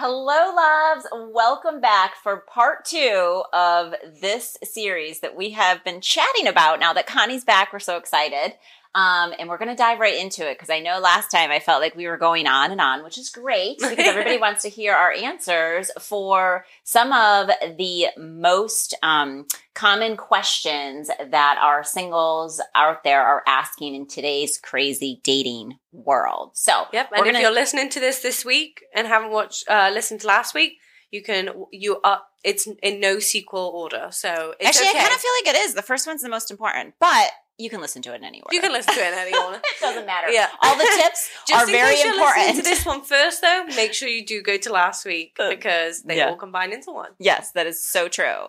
Hello, loves. Welcome back for part two of this series that we have been chatting about. Now that Connie's back, we're so excited. And we're going to dive right into it because I know last time I felt like we were going on and on, which is great because everybody wants to hear our answers for some of the most common questions that our singles out there are asking in today's crazy dating world. So, and if you're listening to this week and haven't listened to last week, it's in no sequel order. So it's actually, okay. I kind of feel like it is. The first one's the most important, but you can listen to it in any order. It doesn't matter. Yeah. All the tips are very important. Just listen to this one first, though, make sure you do go to last week because they all combine into one. Yes, that is so true.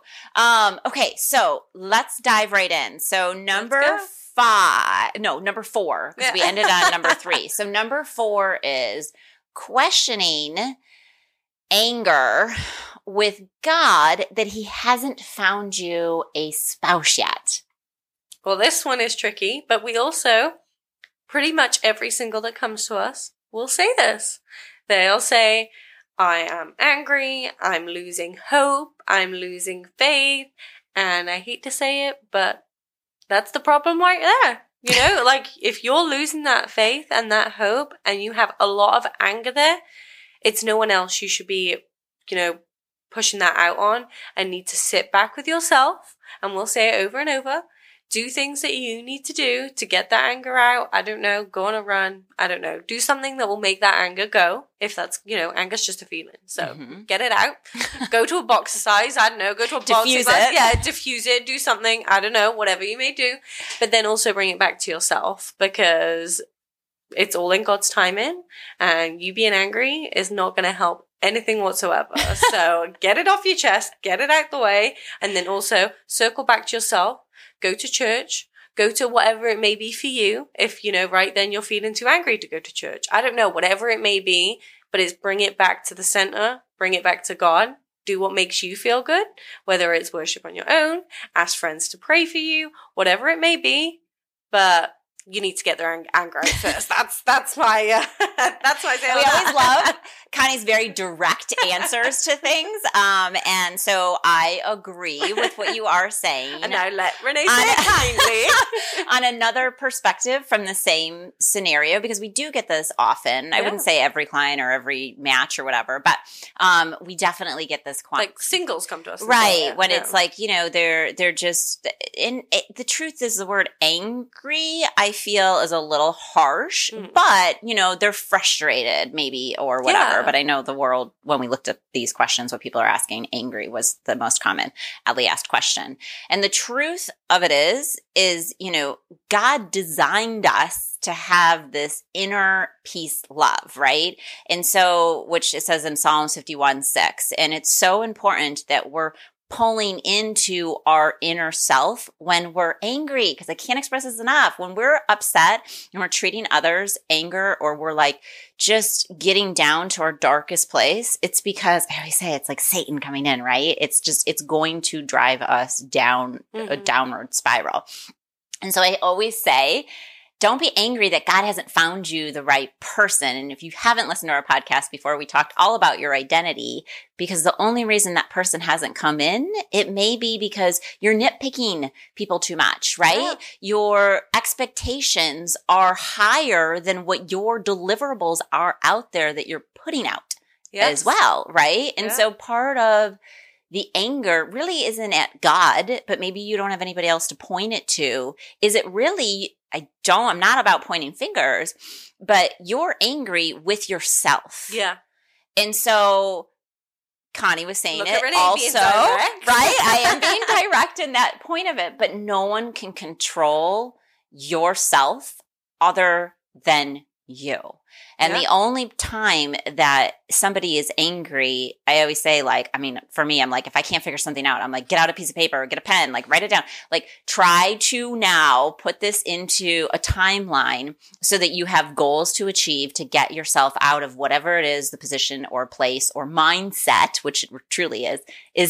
Okay, so let's dive right in. So number four, because we ended on number three. So number four is questioning anger with God that he hasn't found you a spouse yet. Well, this one is tricky, but we also, pretty much every single that comes to us will say this. They'll say, I am angry, I'm losing hope, I'm losing faith, and I hate to say it, but that's the problem right there. You know, like if you're losing that faith and that hope and you have a lot of anger there, it's no one else you should be, you know, pushing that out on and need to sit back with yourself. And we'll say it over and over. Do things that you need to do to get that anger out. I don't know. Go on a run. I don't know. Do something that will make that anger go. If that's, you know, anger's just a feeling. So get it out. Go to a box exercise. I don't know. Go to a box exercise. Yeah, diffuse it. Do something. I don't know. Whatever you may do. But then also bring it back to yourself because it's all in God's timing. And you being angry is not going to help anything whatsoever. So get it off your chest. Get it out the way. And then also circle back to yourself. Go to church, go to whatever it may be for you. If, you know, right then you're feeling too angry to go to church. I don't know, whatever it may be, but it's bring it back to the center, bring it back to God. Do what makes you feel good, whether it's worship on your own, ask friends to pray for you, whatever it may be. But you need to get their anger out first. That's why. That's why I say. We always love Connie's very direct answers to things, and so I agree with what you are saying. And I let Renee say kindly on another perspective from the same scenario because we do get this often. Yeah. I wouldn't say every client or every match or whatever, but we definitely get this. Like singles come to us, right? When it's like, you know, they're just. And the truth is, the word angry, I feel, is a little harsh, but, you know, they're frustrated maybe or whatever. Yeah. But I know the world, when we looked at these questions, what people are asking, angry was the most common Ellie asked question. And the truth of it is, you know, God designed us to have this inner peace love, right? And so, which it says in Psalms 51:6, and it's so important that we're pulling into our inner self when we're angry, because I can't express this enough. When we're upset and we're treating others anger, or we're like just getting down to our darkest place, it's because I always say it's like Satan coming in, right? It's going to drive us down a downward spiral. And so I always say, don't be angry that God hasn't found you the right person. And if you haven't listened to our podcast before, we talked all about your identity, because the only reason that person hasn't come in, it may be because you're nitpicking people too much, right? Yeah. Your expectations are higher than what your deliverables are out there that you're putting out as well, right? And so part of the anger really isn't at God, but maybe you don't have anybody else to point it to. Is it really, I'm not about pointing fingers, but you're angry with yourself. Yeah. And so Connie was saying it also, right? I am being direct in that point of it, but no one can control yourself other than you. And the only time that somebody is angry, I always say, like, I mean, for me, I'm like, if I can't figure something out, I'm like, get out a piece of paper, get a pen, like write it down, like try to now put this into a timeline so that you have goals to achieve to get yourself out of whatever it is, the position or place or mindset, which it truly is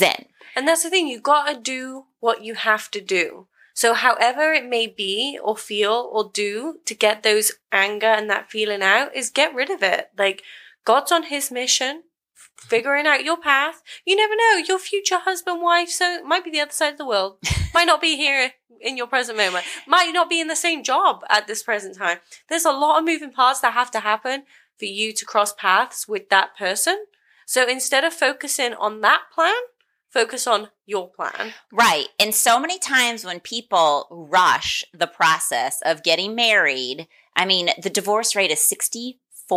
in. And that's the thing, you got to do what you have to do. So however it may be or feel or do to get those anger and that feeling out is get rid of it. Like, God's on his mission, figuring out your path. You never know, your future husband, wife, so might be the other side of the world, might not be here in your present moment, might not be in the same job at this present time. There's a lot of moving parts that have to happen for you to cross paths with that person. So instead of focusing on that plan, focus on your plan. Right. And so many times when people rush the process of getting married, I mean, the divorce rate is 64%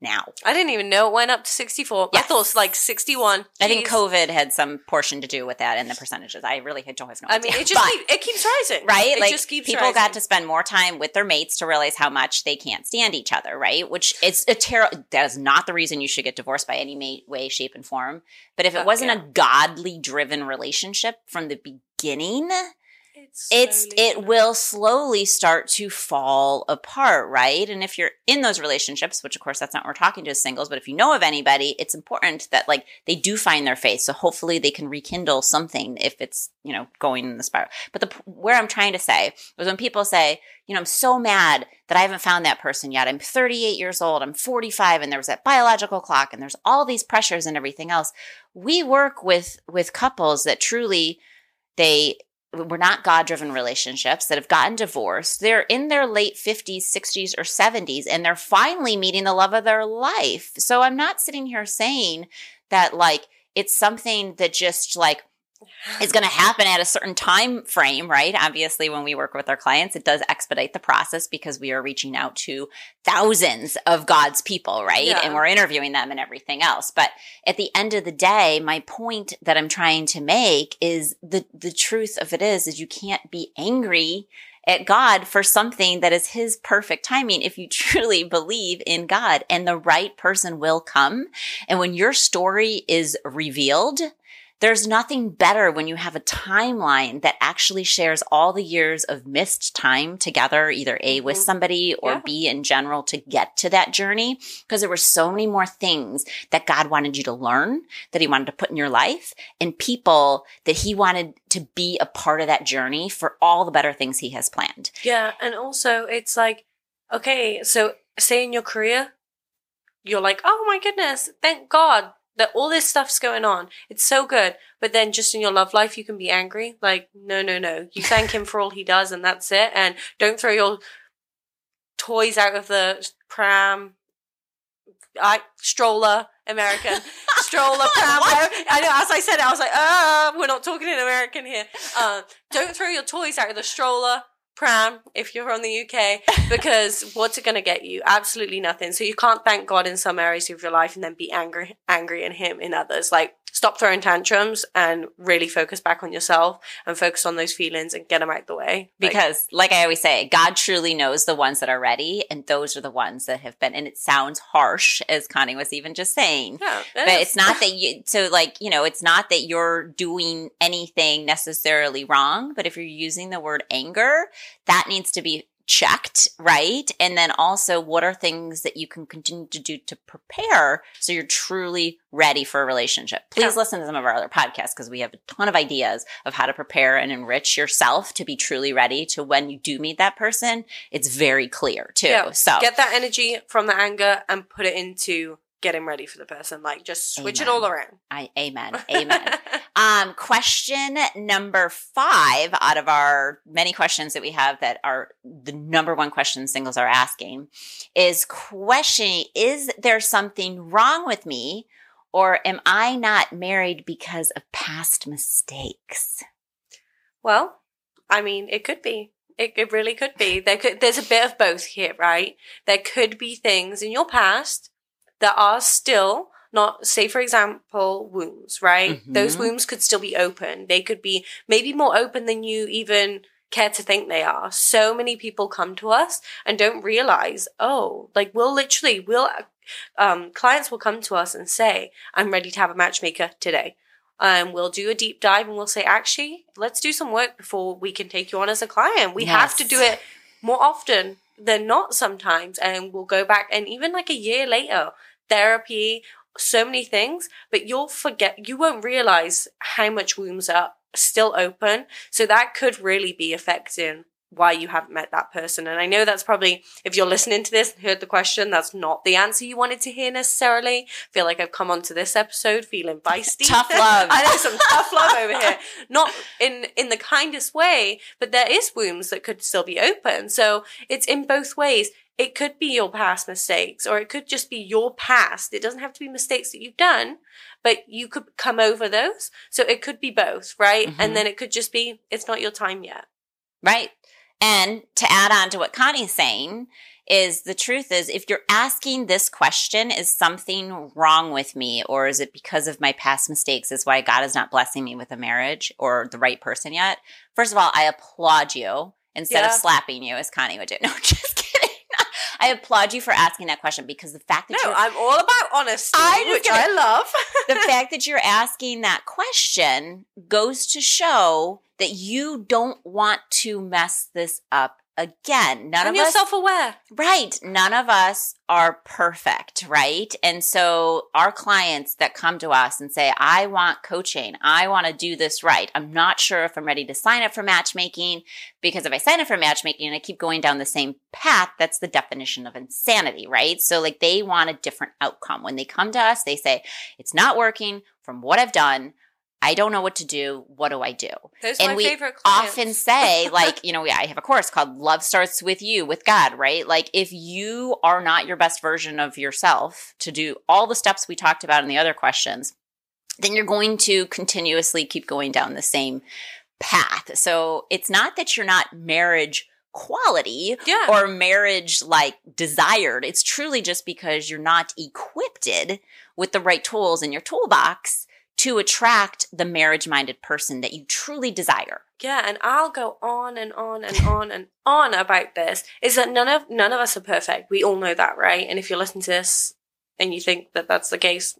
now. I didn't even know it went up to 64. Yes. I thought it was like 61. Jeez. I think COVID had some portion to do with that in the percentages. I really don't have no idea. I mean, it keeps rising. Right? It like just keeps people rising. Got to spend more time with their mates to realize how much they can't stand each other, right? Which it's a terrible – that is not the reason you should get divorced by any way, shape, and form. But if it wasn't a godly driven relationship from the beginning – It will slowly start to fall apart, right? And if you're in those relationships, which of course that's not what we're talking to as singles, but if you know of anybody, it's important that like they do find their faith. So hopefully they can rekindle something if it's, you know, going in the spiral. But where I'm trying to say is when people say, you know, I'm so mad that I haven't found that person yet. I'm 38 years old. I'm 45. And there was that biological clock and there's all these pressures and everything else. We work with couples that truly we're not God-driven relationships that have gotten divorced. They're in their late 50s, 60s, or 70s, and they're finally meeting the love of their life. So I'm not sitting here saying that like it's something that just like is going to happen at a certain time frame, right? Obviously, when we work with our clients, it does expedite the process because we are reaching out to thousands of God's people, right? Yeah. And we're interviewing them and everything else. But at the end of the day, my point that I'm trying to make is the truth of it is you can't be angry at God for something that is his perfect timing if you truly believe in God. And the right person will come. And when your story is revealed, there's nothing better when you have a timeline that actually shares all the years of missed time together, either A, with somebody or B, in general, to get to that journey. Because there were so many more things that God wanted you to learn, that he wanted to put in your life, and people that he wanted to be a part of that journey for all the better things he has planned. Yeah. And also it's like, okay, so say in your career, you're like, oh my goodness, thank God that all this stuff's going on. It's so good. But then just in your love life, you can be angry. Like, no. You thank him for all he does and that's it. And don't throw your toys out of the pram. Stroller, American. I know, as I said it, I was like, we're not talking in American here. Don't throw your toys out of the stroller, pram, if you're from the UK, because what's it going to get you? Absolutely nothing. So you can't thank God in some areas of your life and then be angry at him in others. Like, stop throwing tantrums and really focus back on yourself and focus on those feelings and get them out the way. Because like I always say, God truly knows the ones that are ready, and those are the ones that have been, and it sounds harsh, as Connie was even just saying, it's not that it's not that you're doing anything necessarily wrong, but if you're using the word anger, that needs to be checked, right? And then also, what are things that you can continue to do to prepare so you're truly ready for a relationship? Please listen to some of our other podcasts because we have a ton of ideas of how to prepare and enrich yourself to be truly ready to when you do meet that person. It's very clear too. Yeah. So get that energy from the anger and put it into getting ready for the person. Like, just switch it all around. Amen. Question number 5 out of our many questions that we have that are the number one question singles are asking is questioning, is there something wrong with me, or am I not married because of past mistakes? Well, I mean, it could be. It really could be. There's a bit of both here, right? There could be things in your past that are still not, say for example, wounds, right? Mm-hmm. Those wounds could still be open. They could be maybe more open than you even care to think they are. So many people come to us and don't realize, clients will come to us and say, I'm ready to have a matchmaker today. We'll do a deep dive and we'll say, actually, let's do some work before we can take you on as a client. We have to do it more often than not sometimes. And we'll go back and even like a year later, therapy, so many things, but you won't realize how much wounds are still open. So that could really be affecting why you haven't met that person. And I know that's probably, if you're listening to this and heard the question, that's not the answer you wanted to hear necessarily. I feel like I've come onto this episode feeling feisty. Tough love. I know, some tough love over here. Not in the kindest way, but there is wounds that could still be open. So it's in both ways. It could be your past mistakes, or it could just be your past. It doesn't have to be mistakes that you've done, but you could come over those. So it could be both, right? Mm-hmm. And then it could just be, it's not your time yet. Right. And to add on to what Connie's saying is, the truth is, if you're asking this question, is something wrong with me, or is it because of my past mistakes is why God is not blessing me with a marriage or the right person yet? First of all, I applaud you instead of slapping you as Connie would do. No, just kidding. I applaud you for asking that question, because the fact that I'm all about honesty, which I love. The fact that you're asking that question goes to show that you don't want to mess this up again. None of us. And you're self-aware. Right. None of us are perfect, right? And so our clients that come to us and say, I want coaching, I want to do this right, I'm not sure if I'm ready to sign up for matchmaking, because if I sign up for matchmaking and I keep going down the same path, that's the definition of insanity, right? So like, they want a different outcome. When they come to us, they say, it's not working from what I've done. I don't know what to do. What do I do? Those are my favorite clients. Often say, like, I have a course called Love Starts With You, with God, right? Like, if you are not your best version of yourself to do all the steps we talked about in the other questions, then you're going to continuously keep going down the same path. So it's not that you're not marriage quality or marriage like desired. It's truly just because you're not equipped with the right tools in your toolbox to attract the marriage-minded person that you truly desire. Yeah, and I'll go on and on and on and on about this, is that none of us are perfect. We all know that, right? And if you're listening to this and you think that that's the case,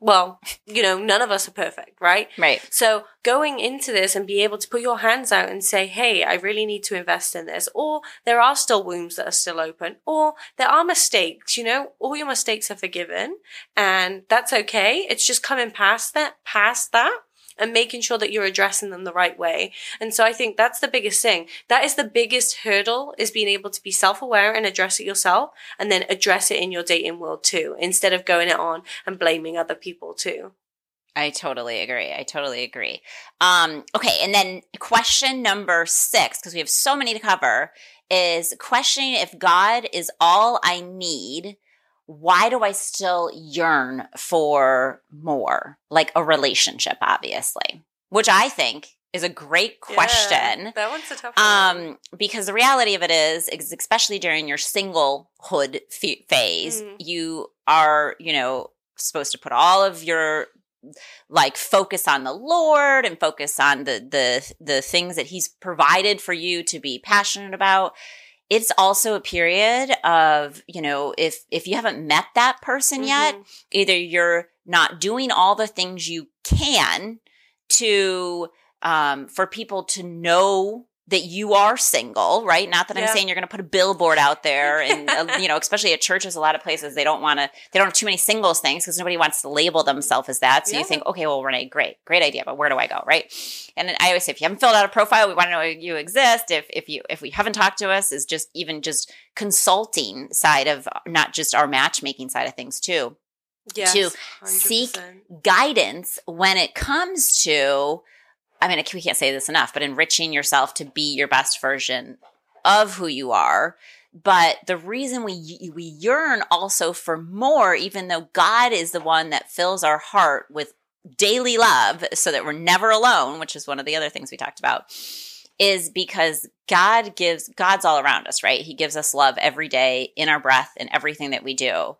well, none of us are perfect, right? Right. So going into this and be able to put your hands out and say, hey, I really need to invest in this, or there are still wounds that are still open, or there are mistakes, all your mistakes are forgiven and that's okay. It's just coming past that and making sure that you're addressing them the right way. And so I think that's the biggest thing. That is the biggest hurdle, is being able to be self-aware and address it yourself, and then address it in your dating world too, instead of going it on and blaming other people too. I totally agree. Okay, and then question number 6, because we have so many to cover, is questioning if God is all I need, why do I still yearn for more? Like a relationship, obviously, which I think is a great question. Yeah, that one's a tough one. Because the reality of it is especially during your singlehood phase, you are, supposed to put all of your focus on the Lord and focus on the things that He's provided for you to be passionate about. It's also a period of, if you haven't met that person yet, either you're not doing all the things you can to, for people to know that you are single, right? Not that I'm saying you're going to put a billboard out there and, especially at churches, a lot of places, they don't have too many singles things because nobody wants to label themselves as that. So you think, okay, well, Renee, great idea, but where do I go, right? And I always say, if you haven't filled out a profile, we want to know you exist. If we haven't talked to us, is just even just consulting side of, not just our matchmaking side of things too, to 100%. Seek guidance when it comes to, we can't say this enough, but enriching yourself to be your best version of who you are. But the reason we yearn also for more, even though God is the one that fills our heart with daily love so that we're never alone, which is one of the other things we talked about, is because God's all around us, right? He gives us love every day in our breath and everything that we do.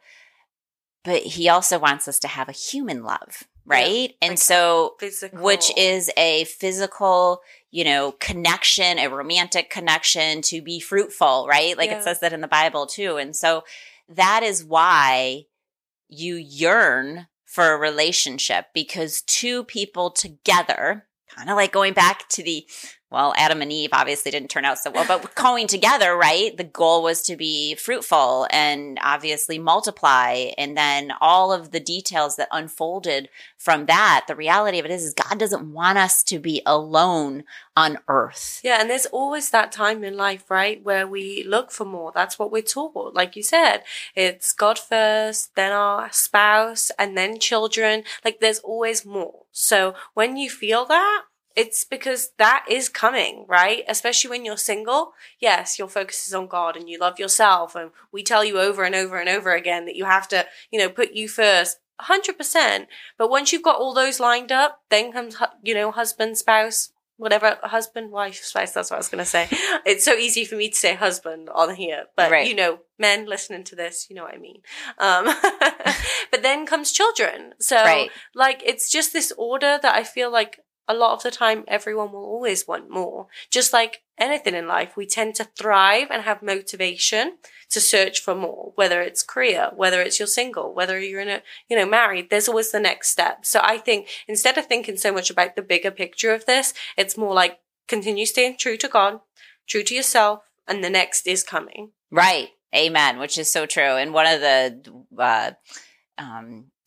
But He also wants us to have a human love. Right? Yeah, and so, physical. Which is a physical, you know, connection, a romantic connection, to be fruitful, right? Like it says that in the Bible too. And so that is why you yearn for a relationship, because two people together, kind of like going back to the, well, Adam and Eve obviously didn't turn out so well, but going together, right? The goal was to be fruitful and obviously multiply. And then all of the details that unfolded from that, the reality of it is God doesn't want us to be alone on earth. Yeah. And there's always that time in life, right, where we look for more. That's what we're taught. Like you said, it's God first, then our spouse, and then children. Like there's always more. So when you feel that, it's because that is coming, right? Especially when you're single. Yes, your focus is on God and you love yourself. And we tell you over and over and over again that you have to, you know, put you first 100%. But once you've got all those lined up, then comes, you know, husband, spouse, whatever, husband, wife, spouse. That's what I was going to say. It's so easy for me to say husband on here, but right. You know, men listening to this, you know what I mean? But then comes children. So right. Like, it's just this order that I feel like, a lot of the time, everyone will always want more. Just like anything in life, we tend to thrive and have motivation to search for more, whether it's career, whether it's you're single, whether you're in a, you know, married, there's always the next step. So I think instead of thinking so much about the bigger picture of this, it's more like continue staying true to God, true to yourself, and the next is coming. Right. Amen. Which is so true. And one of the,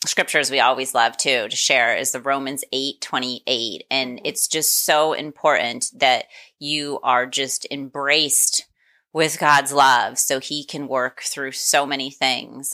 scriptures we always love too to share is the Romans 8:28. And it's just so important that you are just embraced with God's love so he can work through so many things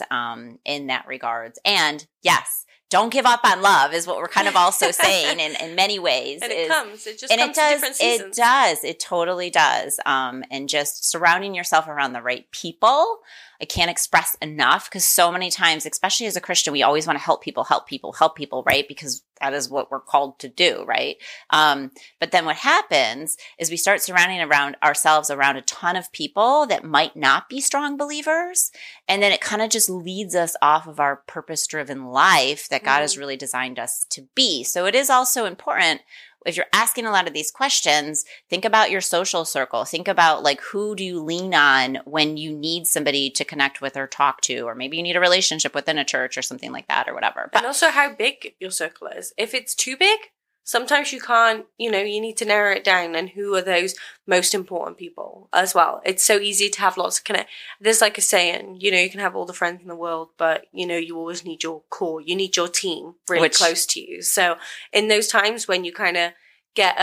in that regards. And yes, don't give up on love is what we're kind of also saying in many ways. And it comes in different seasons. It does. It totally does. And just surrounding yourself around the right people. I can't express enough because so many times, especially as a Christian, we always want to help people, right? Because that is what we're called to do, right? But then what happens is we start surrounding ourselves around a ton of people that might not be strong believers. And then it kind of just leads us off of our purpose-driven life that God has really designed us to be. So it is also important if you're asking a lot of these questions, think about your social circle. Think about like who do you lean on when you need somebody to connect with or talk to, or maybe you need a relationship within a church or something like that or whatever. But, and also how big your circle is. If it's too big, sometimes you can't, you know, you need to narrow it down and who are those most important people as well. It's so easy to have lots of connect. There's like a saying, you know, you can have all the friends in the world, but, you know, you always need your core. You need your team really close to you. So in those times when you kind of get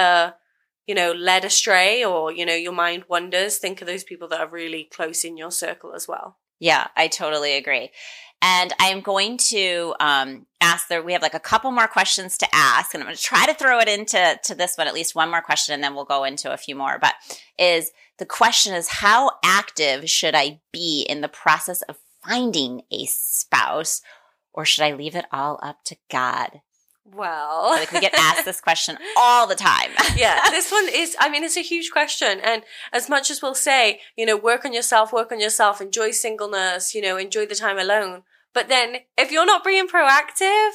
led astray or, you know, your mind wanders, think of those people that are really close in your circle as well. Yeah, I totally agree. And I'm going to we have like a couple more questions to ask, and I'm going to try to throw it into this one, at least one more question, and then we'll go into a few more. But the question is, how active should I be in the process of finding a spouse, or should I leave it all up to God? Well, like we get asked this question all the time. Yeah, this one is, I mean, it's a huge question. And as much as we'll say, you know, work on yourself, enjoy singleness, you know, enjoy the time alone. But then if you're not being proactive,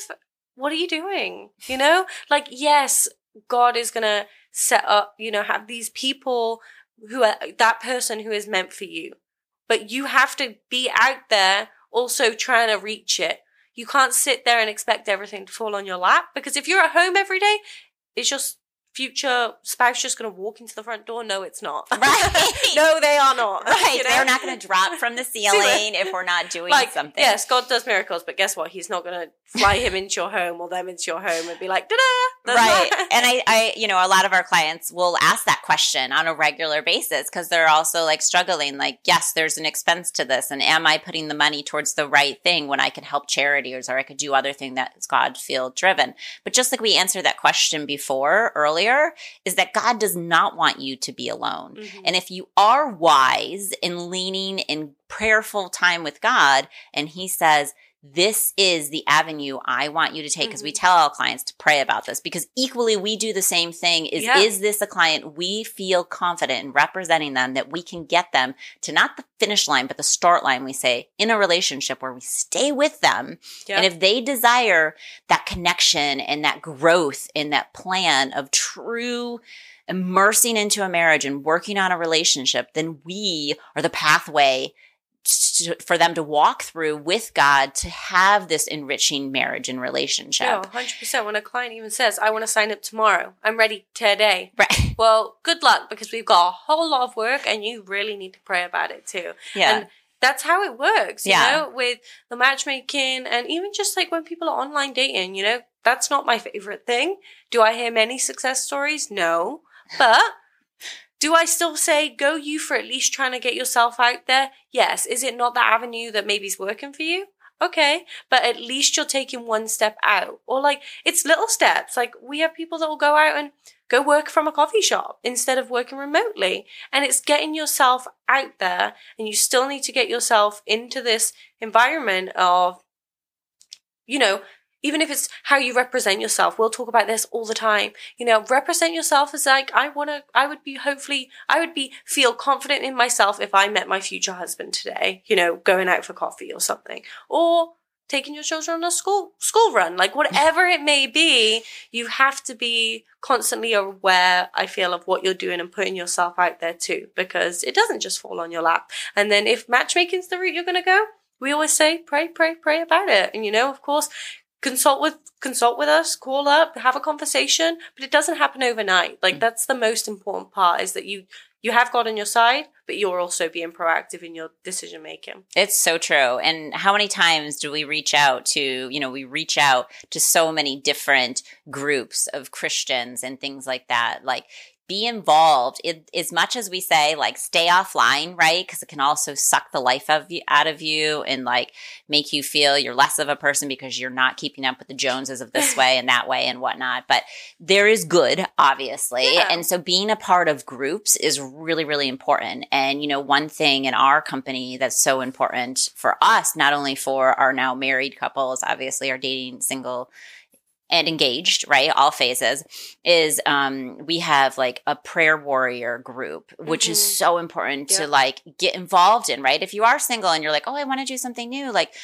what are you doing? You know, like, yes, God is going to set up, you know, have these people who are that person who is meant for you. But you have to be out there also trying to reach it. You can't sit there and expect everything to fall on your lap, because if you're at home every day, is your future spouse just going to walk into the front door? No, it's not. Right. No, they are not. Right. You know? They're not going to drop from the ceiling if we're not doing like, something. Yes, God does miracles, but guess what? He's not going to fly him into your home or them into your home and be like, da-da. Right. And I, you know, a lot of our clients will ask that question on a regular basis because they're also like struggling. Like, yes, there's an expense to this. And am I putting the money towards the right thing when I could help charities or I could do other thing that's God-feel driven? But just like we answered that question earlier, is that God does not want you to be alone. Mm-hmm. And if you are wise in leaning in prayerful time with God, and he says, this is the avenue I want you to take, because we tell our clients to pray about this, because equally we do the same thing is this a client we feel confident in representing them, that we can get them to not the finish line, but the start line, we say, in a relationship where we stay with them. Yep. And if they desire that connection and that growth and that plan of true immersing into a marriage and working on a relationship, then we are the pathway for them to walk through with God to have this enriching marriage and relationship. No, 100%. When a client even says, I want to sign up tomorrow, I'm ready today. Right. Well, good luck, because we've got a whole lot of work and you really need to pray about it too. Yeah. And that's how it works, you know, with the matchmaking and even just like when people are online dating, you know, that's not my favorite thing. Do I hear many success stories? No. But do I still say go you for at least trying to get yourself out there? Yes. Is it not the avenue that maybe is working for you? Okay. But at least you're taking one step out. Or like, it's little steps. Like, we have people that will go out and go work from a coffee shop instead of working remotely. And it's getting yourself out there, and you still need to get yourself into this environment of, you know, even if it's how you represent yourself. We'll talk about this all the time. You know, represent yourself as like, I would feel confident in myself if I met my future husband today, you know, going out for coffee or something, or taking your children on a school run, like whatever it may be. You have to be constantly aware, I feel, of what you're doing and putting yourself out there too, because it doesn't just fall on your lap. And then if matchmaking's the route you're going to go, we always say, pray, pray, pray about it. And, you know, of course, consult with us, call up, have a conversation, but it doesn't happen overnight. Like, that's the most important part, is that you have God on your side, but you're also being proactive in your decision making. It's so true. And how many times do we reach out to, you know, we reach out to so many different groups of Christians and things like that. Like, be involved. As much as we say, like, stay offline, right? Because it can also suck the life out of you and, like, make you feel you're less of a person because you're not keeping up with the Joneses of this way and that way and whatnot. But there is good, obviously. Yeah. And so being a part of groups is really, really important. And, you know, one thing in our company that's so important for us, not only for our now married couples, obviously our dating single and engaged, right? All phases, is we have like a prayer warrior group, which mm-hmm. is so important to like get involved in, right? If you are single and you're like, oh, I want to do something new, like,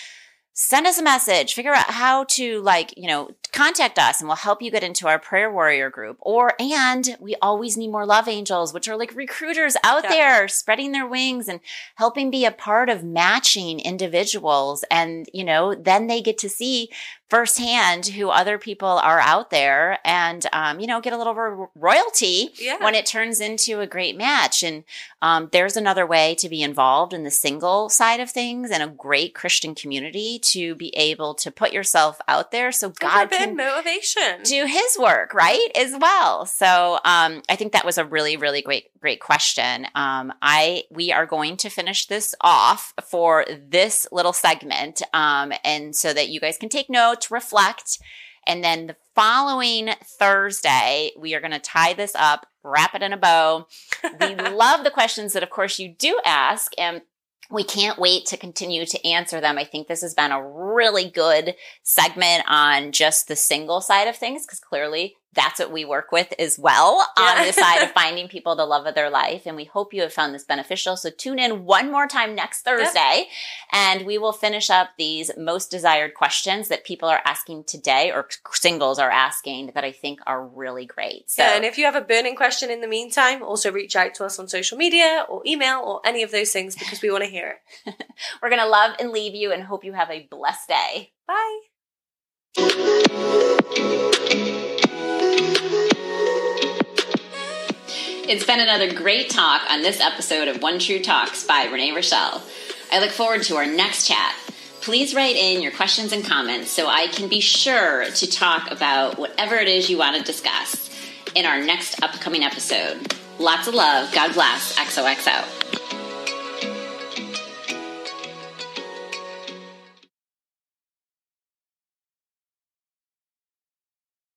send us a message, figure out how to, like, you know, contact us and we'll help you get into our prayer warrior group. And we always need more love angels, which are like recruiters out there spreading their wings and helping be a part of matching individuals. And, you know, then they get to see firsthand who other people are out there and, you know, get a little royalty when it turns into a great match. And there's another way to be involved in the single side of things and a great Christian community to be able to put yourself out there so God can motivation. Do his work, right, as well. So I think that was a really, really great question. We are going to finish this off for this little segment and so that you guys can take note, reflect, and then the following Thursday, we are going to tie this up, wrap it in a bow. We love the questions that, of course, you do ask, and we can't wait to continue to answer them. I think this has been a really good segment on just the single side of things, because clearly that's what we work with as well on the side of finding people the love of their life. And we hope you have found this beneficial. So tune in one more time next Thursday and we will finish up these most desired questions that people are asking today, or singles are asking, that I think are really great. So, and if you have a burning question in the meantime, also reach out to us on social media or email or any of those things, because we want to hear it. We're going to love and leave you and hope you have a blessed day. Bye. It's been another great talk on this episode of One True Talks by Renee Richel. I look forward to our next chat. Please write in your questions and comments so I can be sure to talk about whatever it is you want to discuss in our next upcoming episode. Lots of love. God bless. XOXO.